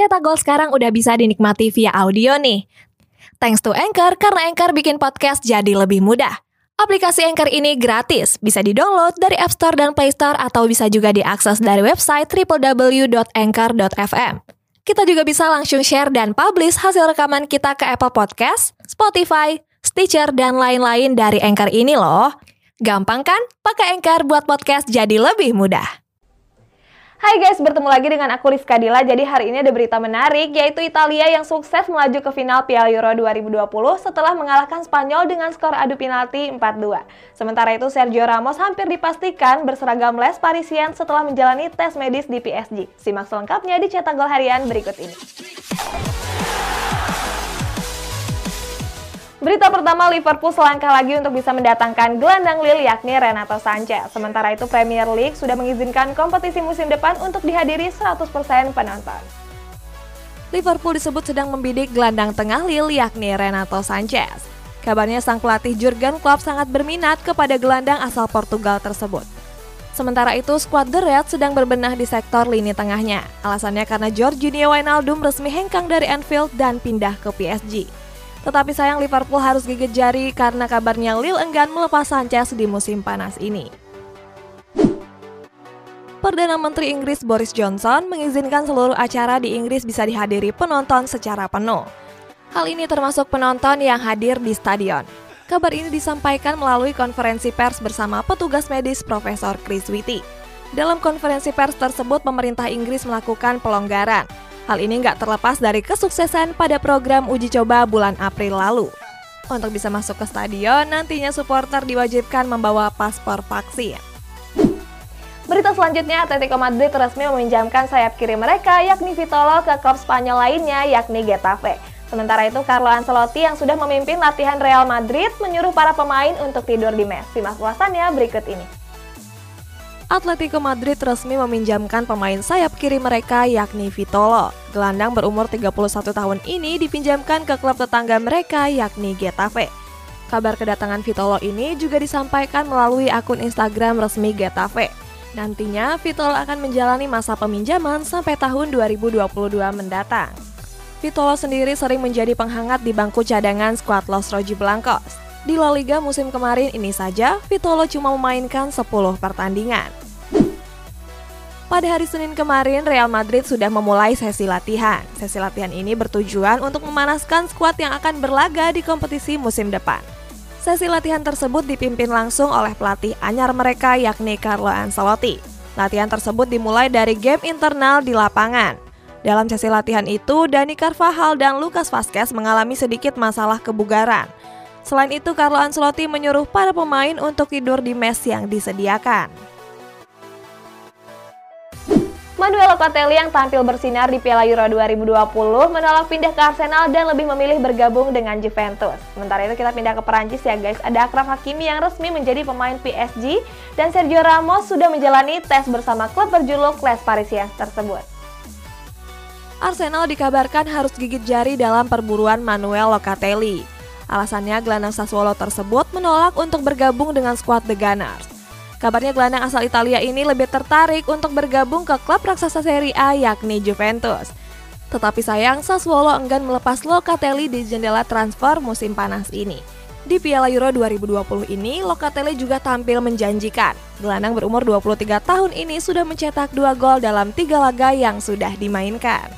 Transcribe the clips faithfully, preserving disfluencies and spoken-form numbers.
Cetak Gol sekarang udah bisa dinikmati via audio nih. Thanks to Anchor, karena Anchor bikin podcast jadi lebih mudah. Aplikasi Anchor ini gratis, bisa di-download dari App Store dan Play Store atau bisa juga diakses dari website double-u double-u double-u dot anchor dot f m. Kita juga bisa langsung share dan publish hasil rekaman kita ke Apple Podcast, Spotify, Stitcher, dan lain-lain dari Anchor ini loh. Gampang kan? Pakai Anchor buat podcast jadi lebih mudah. Hai guys, bertemu lagi dengan aku Rifka Dila. Jadi hari ini ada berita menarik, yaitu Italia yang sukses melaju ke final Piala Euro dua ribu dua puluh setelah mengalahkan Spanyol dengan skor adu penalti empat dua. Sementara itu Sergio Ramos hampir dipastikan berseragam Les Parisiens setelah menjalani tes medis di P S G. Simak selengkapnya di Cetak Gol Harian berikut ini. Berita pertama, Liverpool selangkah lagi untuk bisa mendatangkan gelandang Lille yakni Renato Sanchez. Sementara itu Premier League sudah mengizinkan kompetisi musim depan untuk dihadiri seratus persen penonton. Liverpool disebut sedang membidik gelandang tengah Lille yakni Renato Sanchez. Kabarnya sang pelatih Jurgen Klopp sangat berminat kepada gelandang asal Portugal tersebut. Sementara itu, skuad The Red sedang berbenah di sektor lini tengahnya. Alasannya karena Jorginho Wijnaldum resmi hengkang dari Anfield dan pindah ke P S G. Tetapi sayang Liverpool harus gigit jari karena kabarnya Lille enggan melepas Sanchez di musim panas ini. Perdana Menteri Inggris Boris Johnson mengizinkan seluruh acara di Inggris bisa dihadiri penonton secara penuh. Hal ini termasuk penonton yang hadir di stadion. Kabar ini disampaikan melalui konferensi pers bersama petugas medis Profesor Chris Whitty. Dalam konferensi pers tersebut, pemerintah Inggris melakukan pelonggaran. Hal ini nggak terlepas dari kesuksesan pada program uji coba bulan April lalu. Untuk bisa masuk ke stadion, nantinya supporter diwajibkan membawa paspor vaksin. Berita selanjutnya, Atletico Madrid resmi meminjamkan sayap kiri mereka yakni Vitolo ke klub Spanyol lainnya yakni Getafe. Sementara itu, Carlo Ancelotti yang sudah memimpin latihan Real Madrid menyuruh para pemain untuk tidur di mes. Simak ulasannya berikut ini. Atletico Madrid resmi meminjamkan pemain sayap kiri mereka yakni Vitolo. Gelandang berumur tiga puluh satu tahun ini dipinjamkan ke klub tetangga mereka yakni Getafe. Kabar kedatangan Vitolo ini juga disampaikan melalui akun Instagram resmi Getafe. Nantinya Vitolo akan menjalani masa peminjaman sampai tahun dua ribu dua puluh dua mendatang. Vitolo sendiri sering menjadi penghangat di bangku cadangan skuad Los Rojiblancos. Di La Liga musim kemarin ini saja, Vitolo cuma memainkan sepuluh pertandingan. Pada hari Senin kemarin, Real Madrid sudah memulai sesi latihan. Sesi latihan ini bertujuan untuk memanaskan skuad yang akan berlaga di kompetisi musim depan. Sesi latihan tersebut dipimpin langsung oleh pelatih anyar mereka yakni Carlo Ancelotti. Latihan tersebut dimulai dari game internal di lapangan. Dalam sesi latihan itu, Dani Carvajal dan Lucas Vazquez mengalami sedikit masalah kebugaran. Selain itu, Carlo Ancelotti menyuruh para pemain untuk tidur di mes yang disediakan. Manuel Locatelli yang tampil bersinar di Piala Euro dua ribu dua puluh menolak pindah ke Arsenal dan lebih memilih bergabung dengan Juventus. Sementara itu kita pindah ke Perancis ya guys, ada Achraf Hakimi yang resmi menjadi pemain P S G dan Sergio Ramos sudah menjalani tes bersama klub berjuluk Les Parisiens tersebut. Arsenal dikabarkan harus gigit jari dalam perburuan Manuel Locatelli. Alasannya, gelandang Sassuolo tersebut menolak untuk bergabung dengan skuad The Gunners. Kabarnya gelandang asal Italia ini lebih tertarik untuk bergabung ke klub raksasa Serie A yakni Juventus. Tetapi sayang, Sassuolo enggan melepas Locatelli di jendela transfer musim panas ini. Di Piala Euro dua ribu dua puluh ini, Locatelli juga tampil menjanjikan. Gelandang berumur dua puluh tiga tahun ini sudah mencetak dua gol dalam tiga laga yang sudah dimainkan.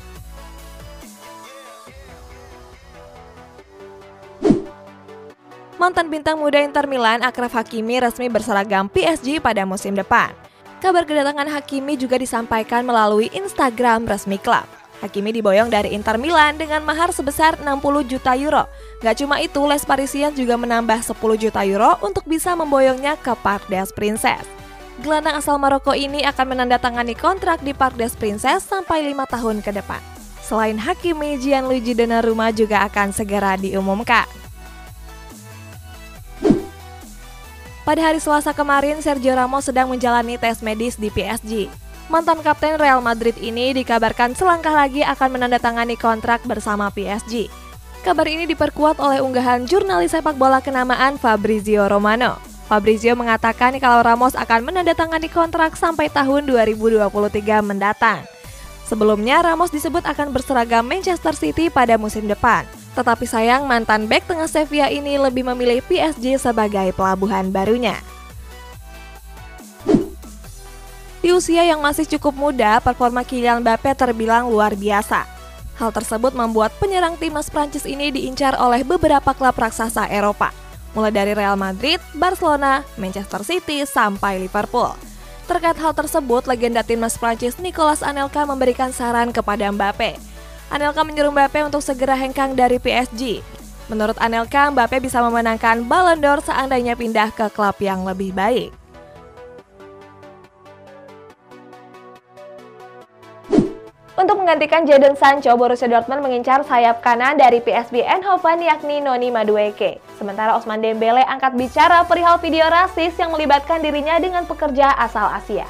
Mantan bintang muda Inter Milan, Achraf Hakimi resmi berseragam P S G pada musim depan. Kabar kedatangan Hakimi juga disampaikan melalui Instagram resmi klub. Hakimi diboyong dari Inter Milan dengan mahar sebesar enam puluh juta euro. Gak cuma itu, Les Parisiens juga menambah sepuluh juta euro untuk bisa memboyongnya ke Parc des Princes. Gelandang asal Maroko ini akan menandatangani kontrak di Parc des Princes sampai lima tahun ke depan. Selain Hakimi, Gianluigi Donnarumma juga akan segera diumumkan. Pada hari Selasa kemarin, Sergio Ramos sedang menjalani tes medis di P S G. Mantan kapten Real Madrid ini dikabarkan selangkah lagi akan menandatangani kontrak bersama P S G. Kabar ini diperkuat oleh unggahan jurnalis sepak bola kenamaan Fabrizio Romano. Fabrizio mengatakan kalau Ramos akan menandatangani kontrak sampai tahun dua ribu dua puluh tiga mendatang. Sebelumnya, Ramos disebut akan berseragam Manchester City pada musim depan. Tetapi sayang, mantan bek tengah Sevilla ini lebih memilih P S G sebagai pelabuhan barunya. Di usia yang masih cukup muda, performa Kylian Mbappe terbilang luar biasa. Hal tersebut membuat penyerang timnas Prancis ini diincar oleh beberapa klub raksasa Eropa, mulai dari Real Madrid, Barcelona, Manchester City, sampai Liverpool. Terkait hal tersebut, legenda timnas Prancis Nicolas Anelka memberikan saran kepada Mbappe. Anelka menyuruh Mbappe untuk segera hengkang dari P S G. Menurut Anelka, Mbappe bisa memenangkan Ballon d'Or seandainya pindah ke klub yang lebih baik. Untuk menggantikan Jadon Sancho, Borussia Dortmund mengincar sayap kanan dari P S V Eindhoven yakni Noni Madueke. Sementara Ousmane Dembele angkat bicara perihal video rasis yang melibatkan dirinya dengan pekerja asal Asia.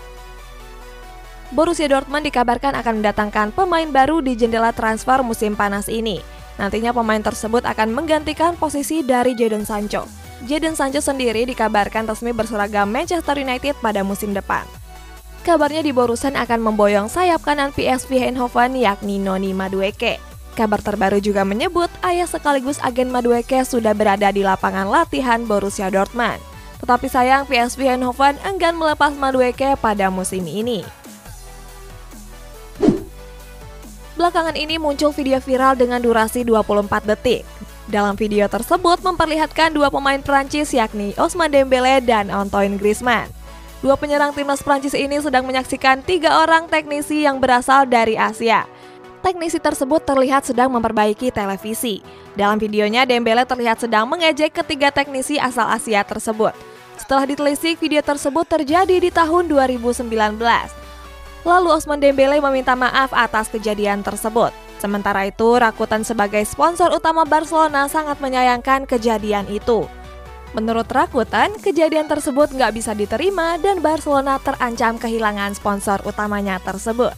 Borussia Dortmund dikabarkan akan mendatangkan pemain baru di jendela transfer musim panas ini. Nantinya pemain tersebut akan menggantikan posisi dari Jadon Sancho. Jadon Sancho sendiri dikabarkan resmi berseragam Manchester United pada musim depan. Kabarnya di Borusan akan memboyong sayap kanan P S V Eindhoven yakni Noni Madueke. Kabar terbaru juga menyebut ayah sekaligus agen Madueke sudah berada di lapangan latihan Borussia Dortmund. Tetapi sayang P S V Eindhoven enggan melepas Madueke pada musim ini. Belakangan ini muncul video viral dengan durasi dua puluh empat detik. Dalam video tersebut memperlihatkan dua pemain Prancis yakni Ousmane Dembele dan Antoine Griezmann. Dua penyerang timnas Prancis ini sedang menyaksikan tiga orang teknisi yang berasal dari Asia. Teknisi tersebut terlihat sedang memperbaiki televisi. Dalam videonya, Dembele terlihat sedang mengejek ketiga teknisi asal Asia tersebut. Setelah ditelisik, video tersebut terjadi di tahun dua ribu sembilan belas. Lalu Ousmane Dembele meminta maaf atas kejadian tersebut. Sementara itu, Rakuten sebagai sponsor utama Barcelona sangat menyayangkan kejadian itu. Menurut Rakuten, kejadian tersebut nggak bisa diterima dan Barcelona terancam kehilangan sponsor utamanya tersebut.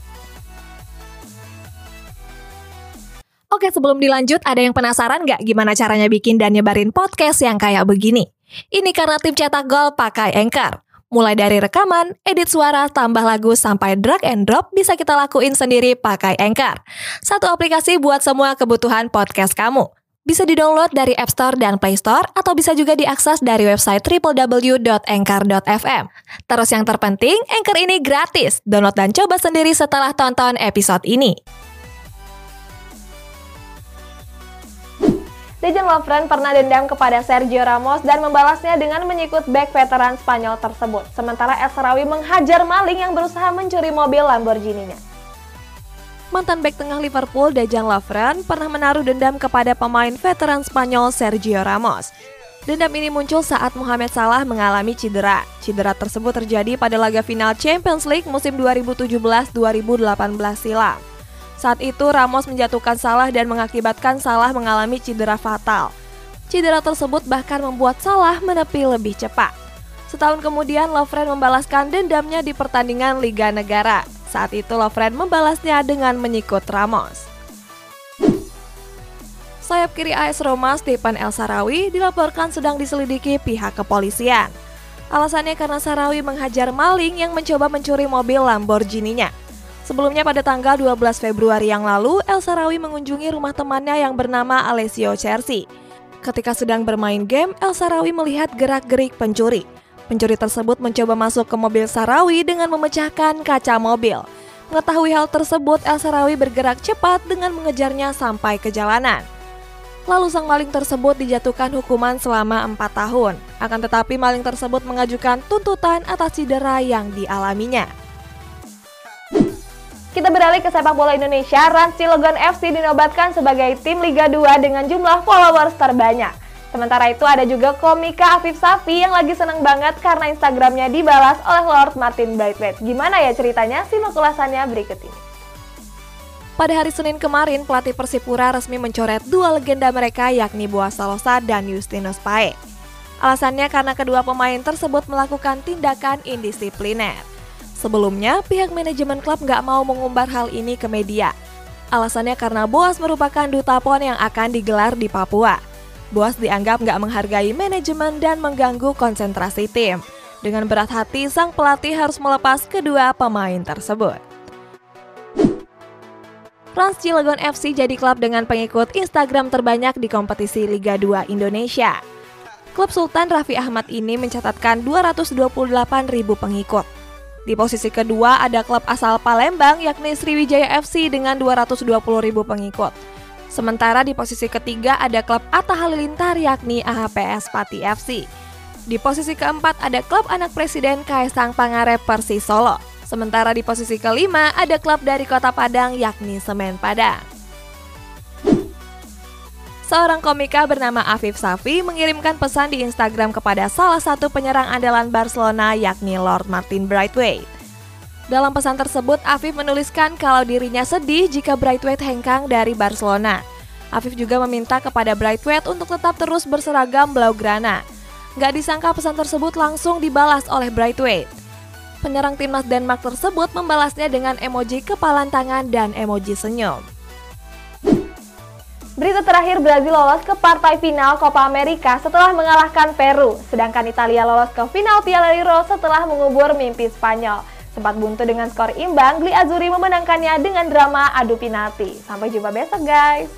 Oke, sebelum dilanjut, ada yang penasaran nggak gimana caranya bikin dan nyebarin podcast yang kayak begini? Ini karena tim cetak gol pakai Anchor. Mulai dari rekaman, edit suara, tambah lagu, sampai drag and drop bisa kita lakuin sendiri pakai Anchor. Satu aplikasi buat semua kebutuhan podcast kamu. Bisa di-download dari App Store dan Play Store atau bisa juga diakses dari website w w w dot anchor dot f m. Terus yang terpenting, Anchor ini gratis. Download dan coba sendiri setelah tonton episode ini. Dejan Lovren pernah dendam kepada Sergio Ramos dan membalasnya dengan menyikut bek veteran Spanyol tersebut. Sementara El Shaarawy menghajar maling yang berusaha mencuri mobil Lamborghini-nya. Mantan bek tengah Liverpool Dejan Lovren pernah menaruh dendam kepada pemain veteran Spanyol Sergio Ramos. Dendam ini muncul saat Mohamed Salah mengalami cedera. Cedera tersebut terjadi pada laga final Champions League musim dua ribu tujuh belas dua ribu delapan belas silam. Saat itu Ramos menjatuhkan Salah dan mengakibatkan Salah mengalami cedera fatal. Cedera tersebut bahkan membuat Salah menepi lebih cepat. Setahun kemudian Lovren membalaskan dendamnya di pertandingan Liga Negara. Saat itu Lovren membalasnya dengan menyikut Ramos. Sayap kiri A S Roma Stephen El Shaarawy dilaporkan sedang diselidiki pihak kepolisian. Alasannya karena Shaarawy menghajar maling yang mencoba mencuri mobil Lamborghini-nya. Sebelumnya pada tanggal dua belas Februari yang lalu, El Shaarawy mengunjungi rumah temannya yang bernama Alessio Cerci. Ketika sedang bermain game, El Shaarawy melihat gerak-gerik pencuri. Pencuri tersebut mencoba masuk ke mobil Shaarawy dengan memecahkan kaca mobil. Mengetahui hal tersebut, El Shaarawy bergerak cepat dengan mengejarnya sampai ke jalanan. Lalu sang maling tersebut dijatuhkan hukuman selama empat tahun. Akan tetapi maling tersebut mengajukan tuntutan atas cedera yang dialaminya. Kita beralih ke sepak bola Indonesia. Rans Cilegon F C dinobatkan sebagai tim Liga dua dengan jumlah followers terbanyak. Sementara itu ada juga komika Afif Safi yang lagi seneng banget karena Instagramnya dibalas oleh Lord Martin Braithwaite. Gimana ya ceritanya? Simak ulasannya berikut ini. Pada hari Senin kemarin, pelatih Persipura resmi mencoret dua legenda mereka yakni Boas Salosa dan Justinus Pae. Alasannya karena kedua pemain tersebut melakukan tindakan indisipliner. Sebelumnya, pihak manajemen klub nggak mau mengumbar hal ini ke media. Alasannya karena Boas merupakan duta PON yang akan digelar di Papua. Boas dianggap nggak menghargai manajemen dan mengganggu konsentrasi tim. Dengan berat hati, sang pelatih harus melepas kedua pemain tersebut. Rans Cilegon F C jadi klub dengan pengikut Instagram terbanyak di kompetisi Liga dua Indonesia. Klub Sultan Raffi Ahmad ini mencatatkan dua ratus dua puluh delapan ribu pengikut. Di posisi kedua ada klub asal Palembang yakni Sriwijaya F C dengan dua ratus dua puluh ribu pengikut. Sementara di posisi ketiga ada klub Atta Halilintar yakni A H P S Pati F C. Di posisi keempat ada klub anak presiden Kaisang Pangarep Persis Solo. Sementara di posisi kelima ada klub dari Kota Padang yakni Semen Padang. Seorang komika bernama Afif Safi mengirimkan pesan di Instagram kepada salah satu penyerang andalan Barcelona yakni Lord Martin Braithwaite. Dalam pesan tersebut Afif menuliskan kalau dirinya sedih jika Braithwaite hengkang dari Barcelona. Afif juga meminta kepada Braithwaite untuk tetap terus berseragam Blaugrana. Gak disangka pesan tersebut langsung dibalas oleh Braithwaite. Penyerang timnas Denmark tersebut membalasnya dengan emoji kepalan tangan dan emoji senyum. Berita terakhir, Brazil lolos ke partai final Copa America setelah mengalahkan Peru, sedangkan Italia lolos ke final Piala Euro setelah mengubur mimpi Spanyol. Sempat buntu dengan skor imbang, Gli Azzurri memenangkannya dengan drama adu penalti. Sampai jumpa besok, guys!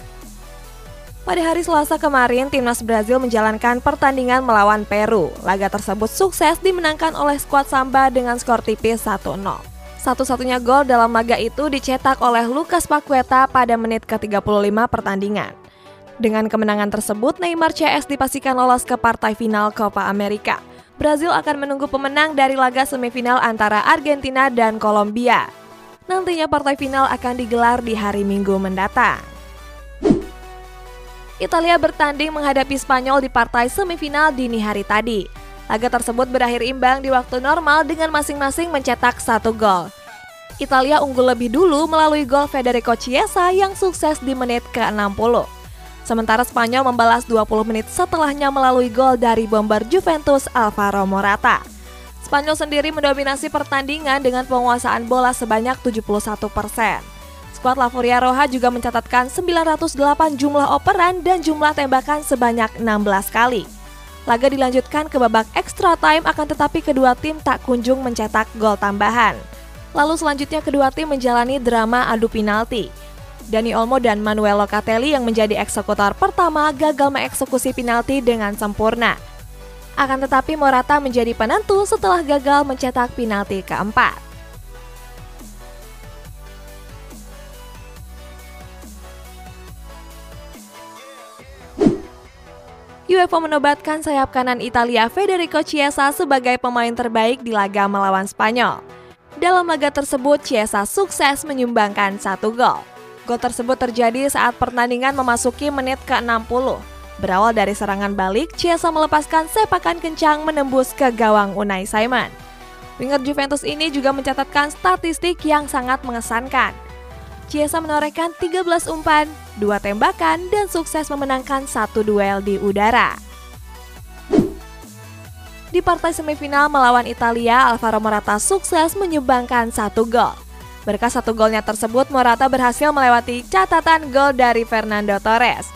Pada hari Selasa kemarin, timnas Brazil menjalankan pertandingan melawan Peru. Laga tersebut sukses dimenangkan oleh skuad Samba dengan skor tipis satu nol. Satu-satunya gol dalam laga itu dicetak oleh Lucas Paqueta pada menit ke tiga puluh lima pertandingan. Dengan kemenangan tersebut, Neymar C S dipastikan lolos ke partai final Copa America. Brazil akan menunggu pemenang dari laga semifinal antara Argentina dan Kolombia. Nantinya partai final akan digelar di hari Minggu mendatang. Italia bertanding menghadapi Spanyol di partai semifinal dini hari tadi. Laga tersebut berakhir imbang di waktu normal dengan masing-masing mencetak satu gol. Italia unggul lebih dulu melalui gol Federico Chiesa yang sukses di menit ke enam puluh. Sementara Spanyol membalas dua puluh menit setelahnya melalui gol dari bomber Juventus Alvaro Morata. Spanyol sendiri mendominasi pertandingan dengan penguasaan bola sebanyak tujuh puluh satu persen. Skuad La Furiaroja juga mencatatkan sembilan ratus delapan jumlah operan dan jumlah tembakan sebanyak enam belas kali. Laga dilanjutkan ke babak extra time akan tetapi kedua tim tak kunjung mencetak gol tambahan. Lalu selanjutnya kedua tim menjalani drama adu penalti. Dani Olmo dan Manuel Locatelli yang menjadi eksekutor pertama gagal mengeksekusi penalti dengan sempurna. Akan tetapi Morata menjadi penentu setelah gagal mencetak penalti keempat. UEFA menobatkan sayap kanan Italia Federico Chiesa sebagai pemain terbaik di laga melawan Spanyol. Dalam laga tersebut, Chiesa sukses menyumbangkan satu gol. Gol tersebut terjadi saat pertandingan memasuki menit ke enam puluh. Berawal dari serangan balik, Chiesa melepaskan sepakan kencang menembus ke gawang Unai Simon. Winger Juventus ini juga mencatatkan statistik yang sangat mengesankan. Chiesa menorehkan tiga belas umpan, dua tembakan, dan sukses memenangkan satu duel di udara. Di partai semifinal melawan Italia, Alvaro Morata sukses menyumbangkan satu gol. Berkat satu golnya tersebut, Morata berhasil melewati catatan gol dari Fernando Torres.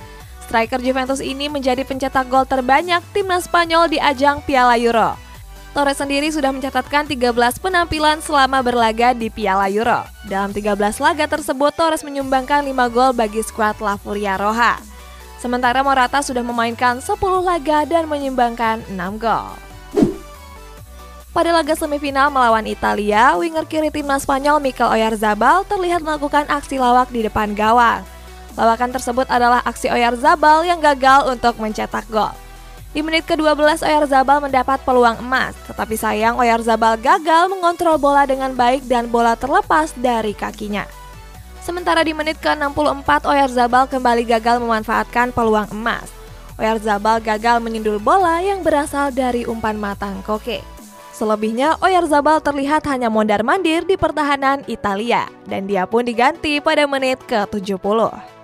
Striker Juventus ini menjadi pencetak gol terbanyak timnas Spanyol di ajang Piala Euro. Torres sendiri sudah mencatatkan tiga belas penampilan selama berlaga di Piala Euro. Dalam tiga belas laga tersebut, Torres menyumbangkan lima gol bagi skuad La Furiaroja. Sementara Morata sudah memainkan sepuluh laga dan menyumbangkan enam gol. Pada laga semifinal melawan Italia, winger kiri timnas Spanyol Mikel Oyarzabal terlihat melakukan aksi lawak di depan gawang. Lawakan tersebut adalah aksi Oyarzabal yang gagal untuk mencetak gol. Di menit ke dua belas, Oyarzabal mendapat peluang emas, tetapi sayang Oyarzabal gagal mengontrol bola dengan baik dan bola terlepas dari kakinya. Sementara di menit ke enam puluh empat, Oyarzabal kembali gagal memanfaatkan peluang emas. Oyarzabal gagal menyundul bola yang berasal dari umpan matang Koke. Selebihnya, Oyarzabal terlihat hanya mondar-mandir di pertahanan Italia, dan dia pun diganti pada menit ke tujuh puluh.